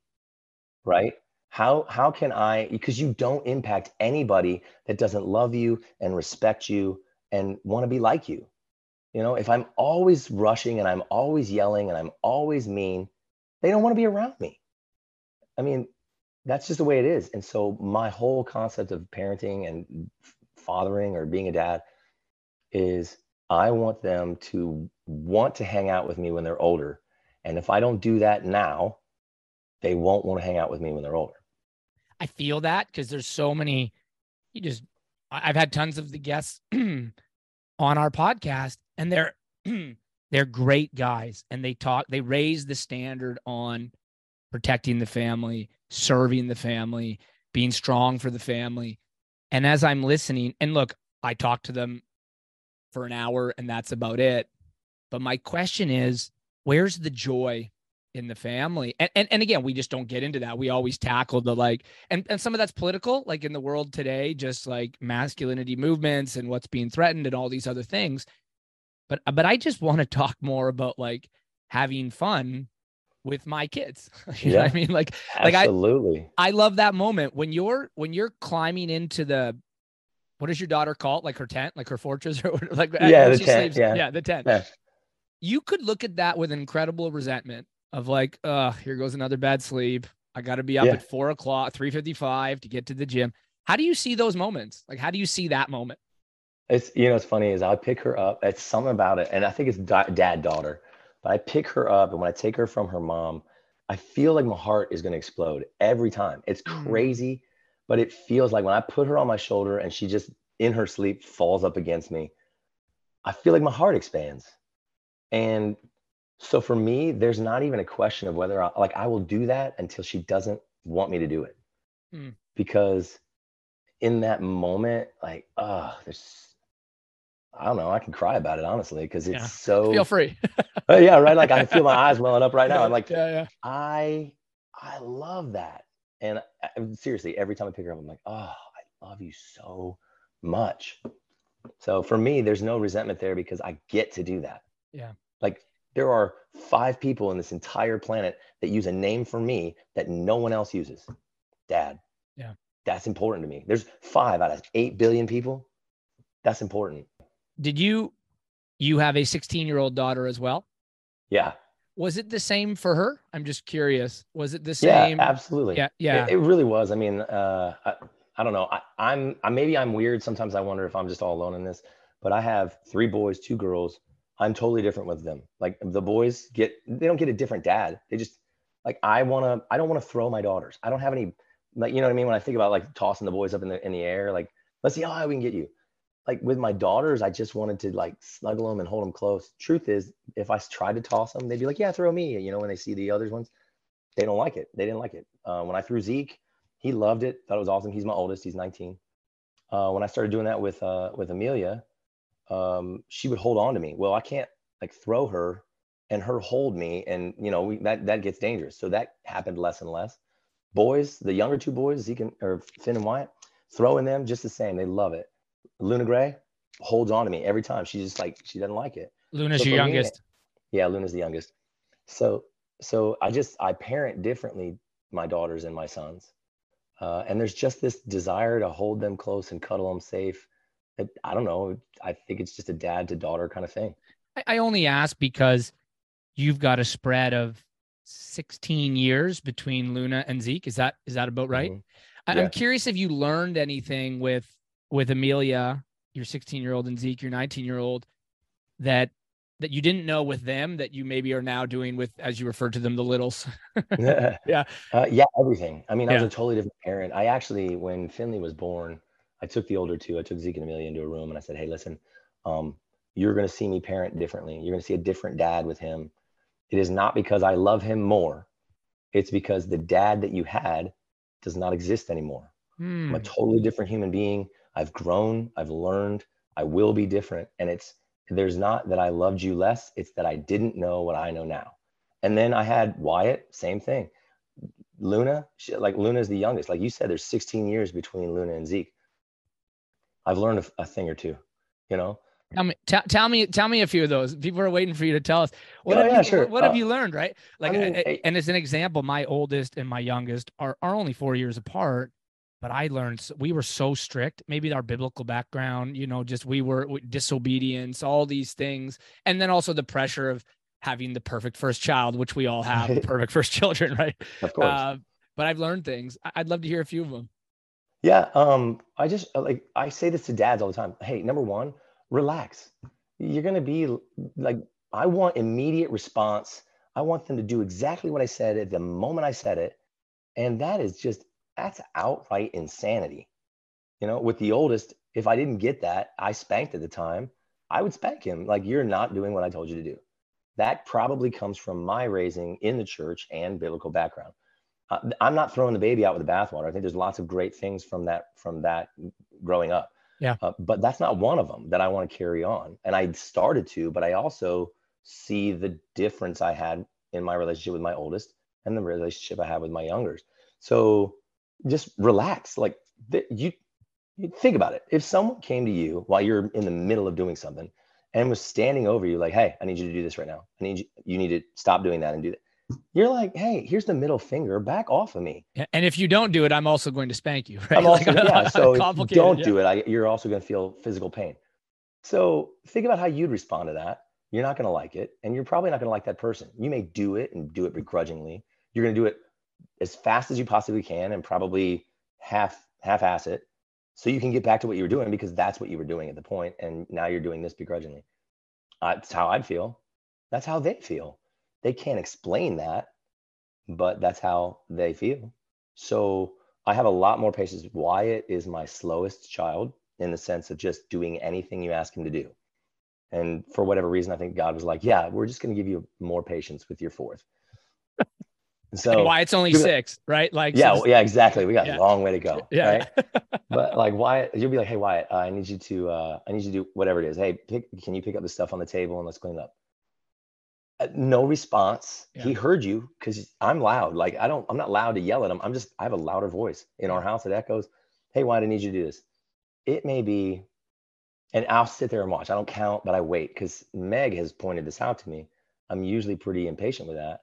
right? How, how can I, because you don't impact anybody that doesn't love you and respect you and want to be like you. You know, if I'm always rushing and I'm always yelling and I'm always mean, they don't want to be around me. I mean, that's just the way it is. And so my whole concept of parenting and fathering or being a dad is I want them to want to hang out with me when they're older. And if I don't do that now, they won't want to hang out with me when they're older. I feel that, because there's so many, you just, I've had tons of the guests on our podcast, and they're, they're great guys. And they talk, they raise the standard on protecting the family, serving the family, being strong for the family. And as I'm listening, and look, I talk to them for an hour and that's about it. But my question is, where's the joy in the family? And, and and again, we just don't get into that. We always tackle the like, and, and some of that's political, like in the world today, just like masculinity movements and what's being threatened and all these other things. But, but I just want to talk more about like having fun with my kids. You yeah, know what I mean? Like, absolutely. Like I, I love that moment when you're, when you're climbing into the, what does your daughter call it? Like her tent, like her fortress or whatever, like, yeah, the tent, sleeps, yeah. yeah, the tent, yeah, the tent. You could look at that with incredible resentment of like, uh, here goes another bad sleep. I got to be up yeah. at four o'clock, three fifty-five to get to the gym. How do you see those moments? Like, how do you see that moment? It's, you know, it's funny is I pick her up. It's something about it. And I think it's da- dad, daughter, but I pick her up. And when I take her from her mom, I feel like my heart is going to explode every time. It's crazy, mm. but it feels like when I put her on my shoulder and she just in her sleep falls up against me, I feel like my heart expands. And so for me, there's not even a question of whether I, like I will do that until she doesn't want me to do it. Mm. Because in that moment, like, oh, there's, I don't know. I can cry about it, honestly, because it's yeah. so feel free. uh, yeah. Right. Like I feel my eyes welling up right now. I'm like, yeah, yeah. I, I love that. And I, seriously, every time I pick her up, I'm like, oh, I love you so much. So for me, there's no resentment there because I get to do that. Yeah. Like there are five people on this entire planet that use a name for me that no one else uses. Dad. Yeah. That's important to me. There's five out of eight billion people. That's important. Did you, you have a sixteen year old daughter as well? Yeah. Was it the same for her? I'm just curious. Was it the same? Yeah, absolutely. Yeah. Yeah. It, it really was. I mean, uh, I, I don't know. I, I'm, I, maybe I'm weird. Sometimes I wonder if I'm just all alone in this, but I have three boys, two girls. I'm totally different with them. Like the boys get, they don't get a different dad. They just like, I want to, I don't want to throw my daughters. I don't have any, like, you know what I mean? When I think about like tossing the boys up in the, in the air, like, let's see how high we can get you. Like with my daughters, I just wanted to like snuggle them and hold them close. Truth is, if I tried to toss them, they'd be like, yeah, throw me. You know, when they see the other ones, they don't like it. They didn't like it. Uh, when I threw Zeke, he loved it. Thought it was awesome. He's my oldest. He's nineteen. Uh, when I started doing that with, uh, with Amelia, um, she would hold on to me. Well, I can't like throw her and her hold me. And you know, we, that, that gets dangerous. So that happened less and less. Boys, the younger two boys, Zeke and, or Finn and Wyatt, throwing them just the same. They love it. Luna Gray holds on to me every time. She's just like, she doesn't like it. Luna's so your youngest. Me, yeah. Luna's the youngest. So, so I just, I parent differently, my daughters and my sons. Uh, and there's just this desire to hold them close and cuddle them safe. I, I don't know. I think it's just a dad to daughter kind of thing. I, I only ask because you've got a spread of sixteen years between Luna and Zeke. Is that, is that about right? Mm-hmm. Yeah. I'm curious if you learned anything with, with Amelia, your sixteen year old, and Zeke, your nineteen year old, that, that you didn't know with them that you maybe are now doing with, as you refer to them, the littles. yeah. Yeah. Uh, yeah. Everything. I mean, yeah. I was a totally different parent. I actually, when Finley was born, I took the older two, I took Zeke and Amelia into a room and I said, hey, listen, um, you're going to see me parent differently. You're going to see a different dad with him. It is not because I love him more. It's because the dad that you had does not exist anymore. Hmm. I'm a totally different human being. I've grown, I've learned, I will be different. And it's, there's not that I loved you less. It's that I didn't know what I know now. And then I had Wyatt, same thing. Luna, she, like Luna's the youngest. Like you said, there's sixteen years between Luna and Zeke. I've learned a, a thing or two, you know? Tell me, t- tell me, tell me a few of those. People are waiting for you to tell us. What, yeah, have, yeah, you, sure. what uh, have you learned, right? Like, I mean, I, I, and as an example, my oldest and my youngest are, are only four years apart. But I learned, we were so strict, maybe our biblical background, you know, just we were disobedience, all these things. And then also the pressure of having the perfect first child, which we all have, the perfect first children, right? Of course. Uh, but I've learned things. I'd love to hear a few of them. Yeah. Um, I just like, I say this to dads all the time. Hey, number one, relax. You're going to be like, I want immediate response. I want them to do exactly what I said at the moment I said it. And that is just, that's outright insanity. You know, with the oldest, if I didn't get that, I spanked at the time, I would spank him. Like, you're not doing what I told you to do. That probably comes from my raising in the church and biblical background. Uh, I'm not throwing the baby out with the bathwater. I think there's lots of great things from that, from that growing up. Yeah. Uh, but that's not one of them that I want to carry on. And I started to, but I also see the difference I had in my relationship with my oldest and the relationship I have with my youngers. So just relax. Like th- you, you think about it. If someone came to you while you're in the middle of doing something and was standing over you, like, hey, I need you to do this right now. I need you, you need to stop doing that and do that. You're like, hey, here's the middle finger, back off of me. And if you don't do it, I'm also going to spank you. Right? I'm also, like, yeah. So if you don't yeah. do it, I, you're also going to feel physical pain. So think about how you'd respond to that. You're not going to like it. And you're probably not going to like that person. You may do it and do it begrudgingly. You're going to do it as fast as you possibly can and probably half half ass it so you can get back to what you were doing, because that's what you were doing at the point, and now you're doing this begrudgingly. Uh, that's how I'd feel. That's how they feel. They can't explain that, but that's how they feel. So I have a lot more patience. Wyatt is my slowest child in the sense of just doing anything you ask him to do. And for whatever reason, I think God was like, yeah, we're just going to give you more patience with your fourth. So and why it's only six, like, right? Like, yeah, so yeah, exactly. We got yeah. a long way to go. Yeah. Right? But like Wyatt, you'll be like, hey, Wyatt, uh, I need you to, uh, I need you to do whatever it is. Hey, pick, can you pick up the stuff on the table and let's clean it up? Uh, no response. Yeah. He heard you because I'm loud. Like I don't, I'm not loud to yell at him. I'm just, I have a louder voice in our house that echoes. Hey, Wyatt, I need you to do this. It may be, and I'll sit there and watch. I don't count, but I wait because Meg has pointed this out to me. I'm usually pretty impatient with that.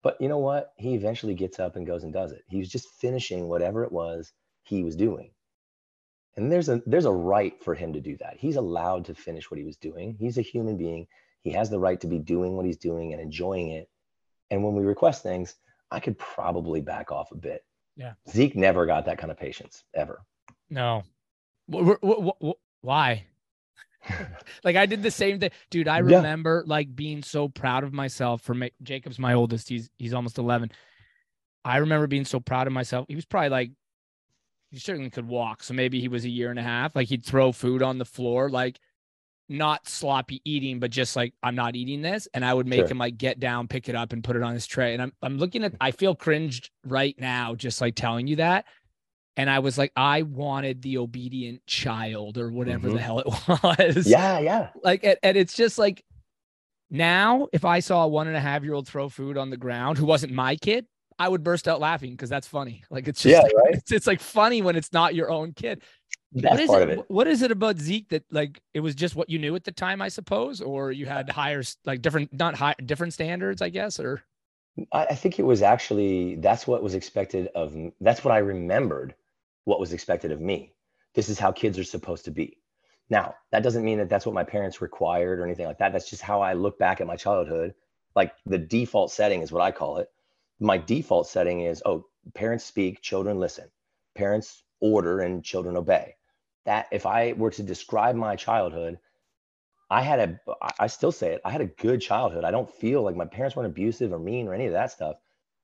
But you know what? He eventually gets up and goes and does it. He was just finishing whatever it was he was doing. And there's a there's a right for him to do that. He's allowed to finish what he was doing. He's a human being. He has the right to be doing what he's doing and enjoying it. And when we request things, I could probably back off a bit. Yeah. Zeke never got that kind of patience ever. No. W- w- w- why? Like I did the same thing, dude. I remember yeah. like being so proud of myself for ma- Jacob's my oldest. He's, he's almost eleven. I remember being so proud of myself. He was probably like, he certainly could walk. So maybe he was a year and a half. Like he'd throw food on the floor, like not sloppy eating, but just like, I'm not eating this. And I would make sure. him like get down, pick it up and put it on his tray. And I'm, I'm looking at, I feel cringed right now, just like telling you that. And I was like, I wanted the obedient child or whatever mm-hmm. the hell it was. Yeah, yeah. Like, and, and it's just like now, if I saw a one and a half year old throw food on the ground who wasn't my kid, I would burst out laughing because that's funny. Like, it's just, yeah, like, right? it's, it's like funny when it's not your own kid. That's what is part it, of it. What is it about Zeke that like it was just what you knew at the time, I suppose, or you had higher, like different, not high, different standards, I guess, or I, I think it was actually that's what was expected of. That's what I remembered. What was expected of me. This is how kids are supposed to be. Now, that doesn't mean that that's what my parents required or anything like that. That's just how I look back at my childhood. Like the default setting is what I call it. My default setting is, oh, parents speak, children listen. Parents order and children obey. That if I were to describe my childhood, I had a, I still say it, I had a good childhood. I don't feel like my parents weren't abusive or mean or any of that stuff.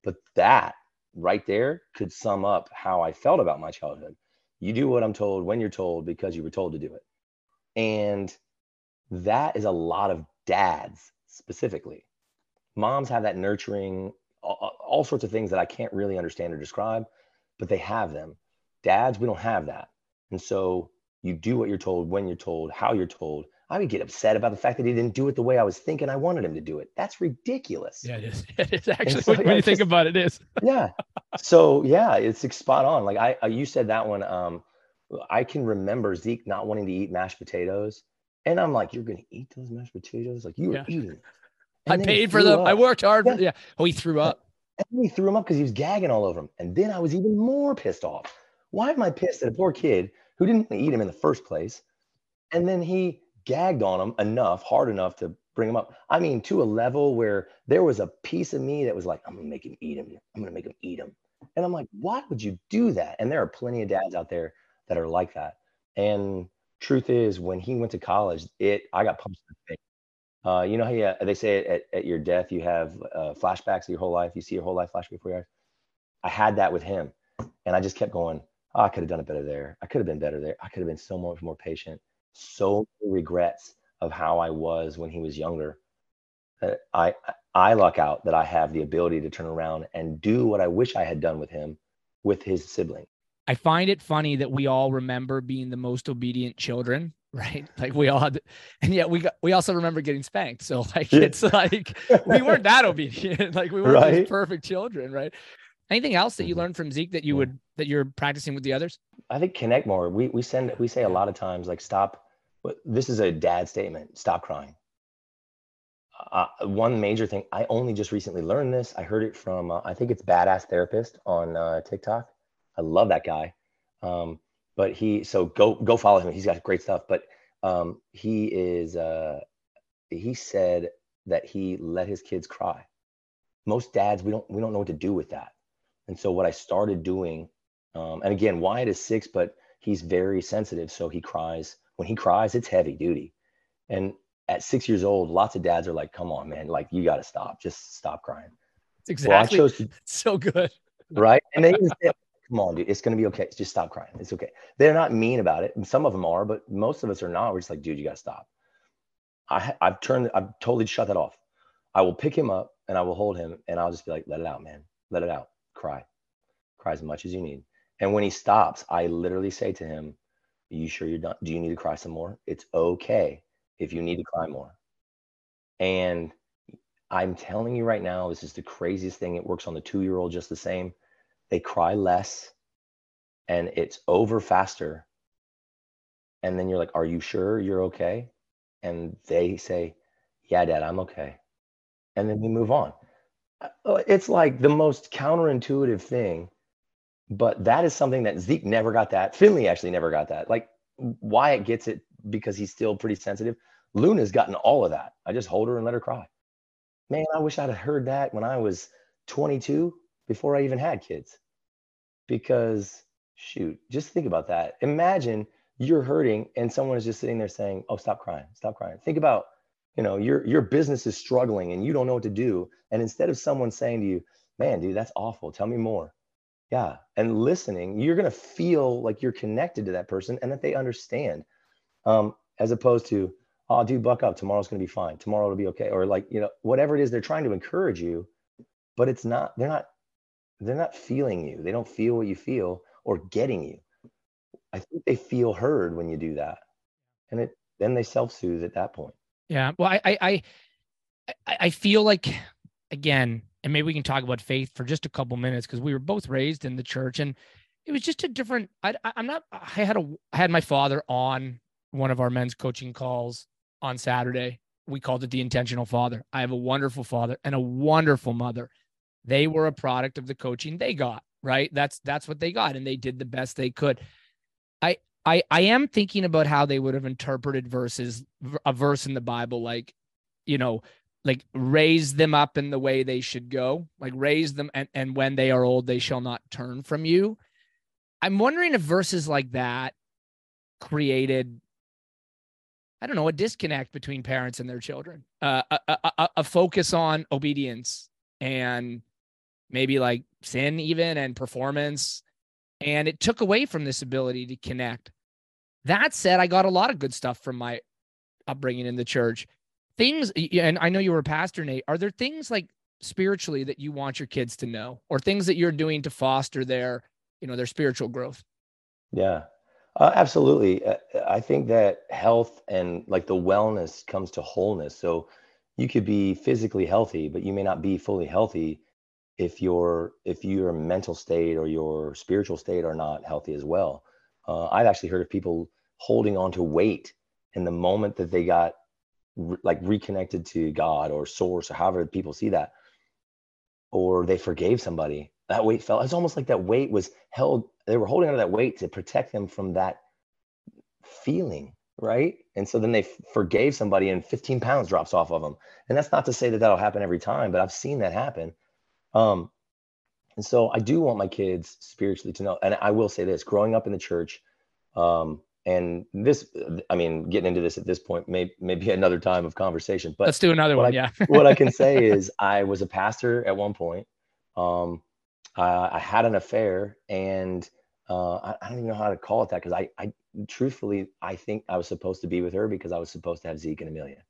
But that right there could sum up how I felt about my childhood. You do what I'm told when you're told because you were told to do it. And that is a lot of dads specifically. Moms have that nurturing, all, all sorts of things that I can't really understand or describe, but they have them. Dads, we don't have that. And so you do what you're told, when you're told, how you're told. I would get upset about the fact that he didn't do it the way I was thinking I wanted him to do it. That's ridiculous. Yeah, it is. It is actually, so, when yeah, you think just, about it, it is. Yeah. So, yeah, it's spot on. Like I, I, you said that one, um, I can remember Zeke not wanting to eat mashed potatoes. And I'm like, you're going to eat those mashed potatoes? Like you were yeah. eating them. I paid for them. Up. I worked hard. Yeah. For, yeah. Oh, he threw up. And he threw him up because he was gagging all over him. And then I was even more pissed off. Why am I pissed at a poor kid who didn't eat him in the first place? And then he gagged on him enough, hard enough to bring him up. I mean, to a level where there was a piece of me that was like, I'm going to make him eat him. I'm going to make him eat him. And I'm like, why would you do that? And there are plenty of dads out there that are like that. And truth is, when he went to college, it I got punched in the face. Uh, you know how you, they say at, at your death, you have uh, flashbacks of your whole life. You see your whole life flash before your eyes. I had that with him. And I just kept going, oh, I could have done it better there. I could have been better there. I could have been so much more patient. So many regrets of how I was when he was younger. I I luck out that I have the ability to turn around and do what I wish I had done with him, with his sibling. I find it funny that we all remember being the most obedient children, right? Like we all had, and yet we got, we also remember getting spanked. So like it's like we weren't that obedient. Like we weren't right? these perfect children, right? Anything else that you learned from Zeke that you would that you're practicing with the others? I think connect more. We we send we say a lot of times like stop. This is a dad statement. Stop crying. Uh, one major thing, I only just recently learned this. I heard it from, uh, I think it's Badass Therapist on uh, TikTok. I love that guy. Um, but he, so go go follow him. He's got great stuff. But um, he is, uh, he said that he let his kids cry. Most dads, we don't we don't know what to do with that. And so what I started doing, um, and again, Wyatt is six, but he's very sensitive. So he cries. When he cries, it's heavy duty. And at six years old, lots of dads are like, come on, man, like you got to stop, just stop crying. It's exactly well, I chose to, so good. Right. And they even say, come on, dude, it's going to be okay. Just stop crying. It's okay. They're not mean about it. And some of them are, but most of us are not. We're just like, dude, you got to stop. I, I've turned, I've totally shut that off. I will pick him up and I will hold him and I'll just be like, let it out, man. let it out, cry, cry as much as you need. And when he stops, I literally say to him, are you sure you're done? Do you need to cry some more? It's okay if you need to cry more. And I'm telling you right now, this is the craziest thing. It works on the two-year-old just the same. They cry less and it's over faster. And then you're like, are you sure you're okay? And they say, yeah, Dad, I'm okay. And then we move on. It's like the most counterintuitive thing, but that is something that Zeke never got that. Finley actually never got that. Like Wyatt gets it because he's still pretty sensitive. Luna's gotten all of that. I just hold her and let her cry. Man, I wish I'd have heard that when I was twenty-two before I even had kids. Because shoot, just think about that. Imagine you're hurting and someone is just sitting there saying, oh, stop crying, stop crying. Think about, you know, your, your business is struggling and you don't know what to do. And instead of someone saying to you, man, dude, that's awful, tell me more. Yeah. And listening, you're going to feel like you're connected to that person and that they understand, um, as opposed to, oh, dude, buck up. Tomorrow's going to be fine. Tomorrow it'll be okay. Or like, you know, whatever it is, they're trying to encourage you, but it's not, they're not, they're not feeling you. They don't feel what you feel or getting you. I think they feel heard when you do that. And it, then they self-soothe at that point. Yeah. Well, I, I, I, I feel like, again, and maybe we can talk about faith for just a couple minutes, because we were both raised in the church and it was just a different, I, I'm not, I had a, I had my father on one of our men's coaching calls on Saturday. We called it the intentional father. I have a wonderful father and a wonderful mother. They were a product of the coaching they got, right? That's, that's what they got. And they did the best they could. I, I, I am thinking about how they would have interpreted verses, a verse in the Bible, like, you know, like raise them up in the way they should go, like raise them. And, and when they are old, they shall not turn from you. I'm wondering if verses like that created, I don't know, a disconnect between parents and their children, uh, a, a, a focus on obedience and maybe like sin even and performance. And it took away from this ability to connect. That said, I got a lot of good stuff from my upbringing in the church. Things, and I know you were a pastor, Nate, are there things like spiritually that you want your kids to know or things that you're doing to foster their, you know, their spiritual growth? Yeah, uh, absolutely. Uh, I think that health and like the wellness comes to wholeness. So you could be physically healthy, but you may not be fully healthy if your if your mental state or your spiritual state are not healthy as well. Uh, I've actually heard of people holding on to weight, and the moment that they got re- like reconnected to God or source or however people see that, or they forgave somebody, that weight fell. It's almost like that weight was held. They were holding on to that weight to protect them from that feeling, right? And so then they f- forgave somebody and fifteen pounds drops off of them. And that's not to say that that'll happen every time, but I've seen that happen. Um, and so I do want my kids spiritually to know, and I will say this, growing up in the church, um, and this, I mean, getting into this at this point, may, maybe another time of conversation, but let's do another one. I, yeah. What I can say is I was a pastor at one point. Um, I, I had an affair and, uh, I, I don't even know how to call it that. Cause I, I truthfully, I think I was supposed to be with her because I was supposed to have Zeke and Amelia.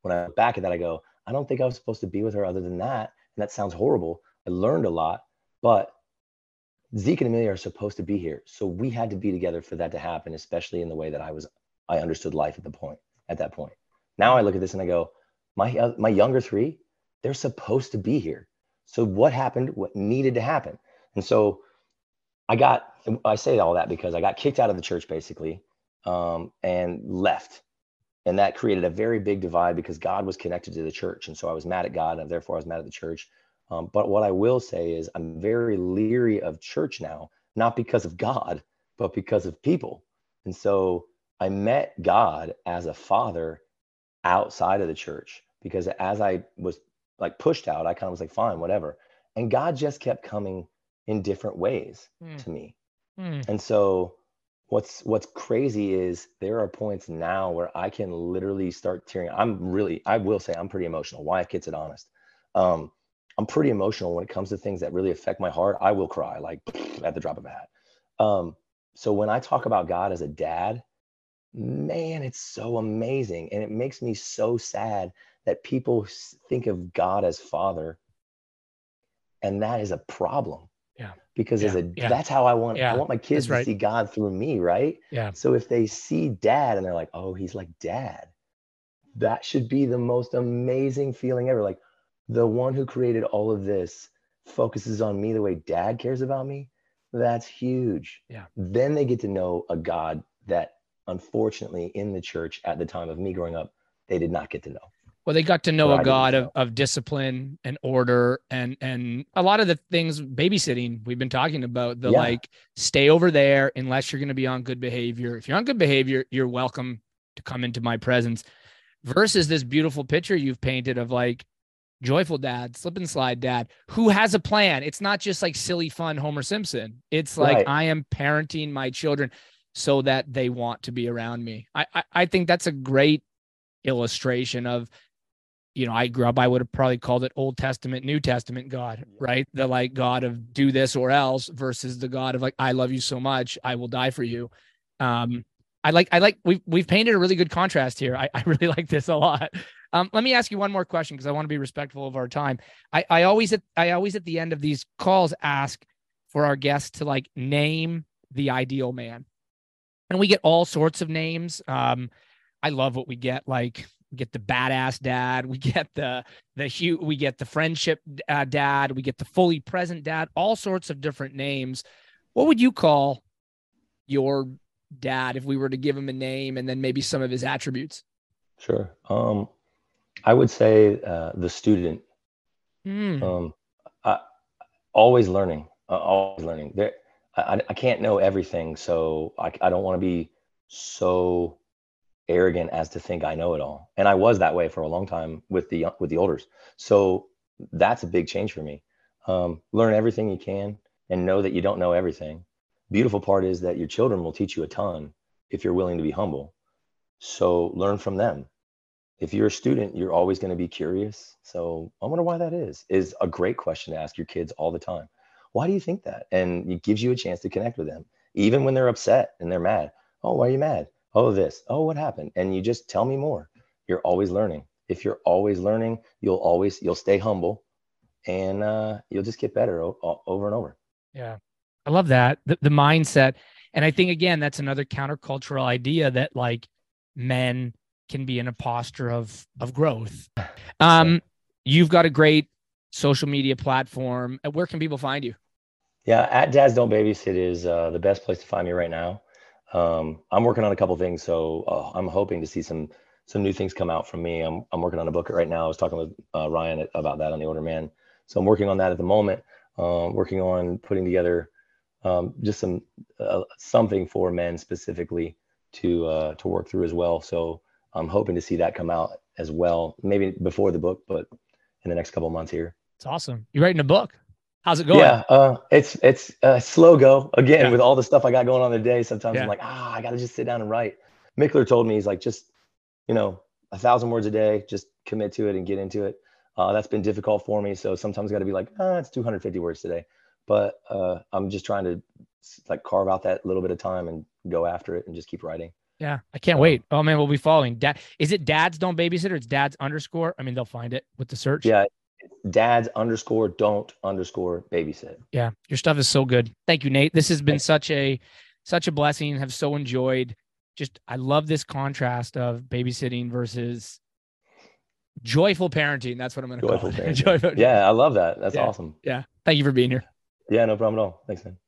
When I look back at that, I go, I don't think I was supposed to be with her other than that. And that sounds horrible. I learned a lot, but Zeke and Amelia are supposed to be here. So we had to be together for that to happen, especially in the way that I was, I understood life at the point, at that point. Now I look at this and I go, my, uh, my younger three, they're supposed to be here. So what happened, what needed to happen? And so I got, I say all that because I got kicked out of the church basically, um, and left. And that created a very big divide because God was connected to the church. And so I was mad at God and therefore I was mad at the church. Um, but what I will say is I'm very leery of church now, not because of God, but because of people. And so I met God as a father outside of the church, because as I was like pushed out, I kind of was like, fine, whatever. And God just kept coming in different ways mm. to me. Mm. And so What's what's crazy is there are points now where I can literally start tearing. I'm really, I will say I'm pretty emotional. Wyatt gets it honest. Um, I'm pretty emotional when it comes to things that really affect my heart. I will cry like at the drop of a hat. Um, so when I talk about God as a dad, man, it's so amazing. And it makes me so sad that people think of God as father And that is a problem. Yeah. Because yeah. as a, yeah. that's how I want, yeah. I want my kids right. to see God through me. Right. Yeah. So if they see Dad and they're like, oh, he's like Dad, that should be the most amazing feeling ever. Like, the one who created all of this focuses on me the way Dad cares about me. That's huge. Yeah. Then they get to know a God that, unfortunately, in the church at the time of me growing up, they did not get to know. Well, they got to know so a God of, of discipline and order and and a lot of the things babysitting we've been talking about, the yeah. like, stay over there unless you're going to be on good behavior. If you're on good behavior, you're welcome to come into my presence, versus this beautiful picture you've painted of like joyful Dad, slip and slide Dad, who has a plan. It's not just like silly, fun Homer Simpson. It's like, right. I am parenting my children so that they want to be around me. I, I, I think that's a great illustration of, you know, I grew up, I would have probably called it Old Testament, New Testament God, right? The like God of do this or else versus the God of like, I love you so much, I will die for you. Um, I like, I like, we've, we've painted a really good contrast here. I, I really like this a lot. Um, let me ask you one more question, because I want to be respectful of our time. I, I always, at, I always at the end of these calls ask for our guests to like name the ideal man. And we get all sorts of names. Um, I love what we get. Like, we get the badass dad, we get the the hu- we get the friendship uh, dad, we get the fully present dad. All sorts of different names. What would you call your dad if we were to give him a name, and then maybe some of his attributes? Sure. Um, I would say uh, the student. Mm. Um, I, always learning. Uh, always learning. There. I, I can't know everything, so I, I don't want to be so arrogant as to think I know it all. And I was that way for a long time with the with the olders. So that's a big change for me. Um, learn everything you can and know that you don't know everything. Beautiful part is that your children will teach you a ton if you're willing to be humble. So learn from them. If you're a student, you're always going to be curious. So I wonder why that is, is a great question to ask your kids all the time. Why do you think that? And it gives you a chance to connect with them, even when they're upset and they're mad. Oh, why are you mad? Oh, this. Oh, what happened? And you just tell me more. You're always learning. If you're always learning, you'll always, you'll stay humble, and uh, you'll just get better o- over and over. Yeah. I love that. The, the mindset. And I think, again, that's another countercultural idea that like men can be in a posture of, of growth. Um, you've got a great social media platform. Where can people find you? Yeah, at Dads Don't Babysit is uh, the best place to find me right now. Um, I'm working on a couple things, so uh, I'm hoping to see some some new things come out from me. I'm I'm working on a book right now. I was talking with uh, Ryan about that on The Older Man, so I'm working on that at the moment. Uh, working on putting together um, just some uh, something for men specifically to uh, to work through as well. So I'm hoping to see that come out as well, maybe before the book, but in the next couple of months here. It's awesome. You're writing a book. How's it going? Yeah, uh, it's it's uh, slow go again yeah. with all the stuff I got going on today. Sometimes yeah. I'm like, ah, I got to just sit down and write. Mickler told me, he's like, just, you know, a thousand words a day, just commit to it and get into it. Uh, that's been difficult for me. So sometimes I got to be like, ah, it's two hundred fifty words today. But uh, I'm just trying to like carve out that little bit of time and go after it and just keep writing. Yeah, I can't um, wait. Oh man, we'll be following. Dad, is it Dads Don't Babysit or it's Dads underscore? I mean, they'll find it with the search. Yeah. Dads underscore don't underscore babysit. Yeah. Your stuff is so good. Thank you, Nate. This has been such a, such a blessing. Have so enjoyed just, I love this contrast of babysitting versus joyful parenting. That's what I'm going to call it. Joyful. Yeah. I love that. That's yeah. awesome. Yeah. Thank you for being here. Yeah. No problem at all. Thanks, man.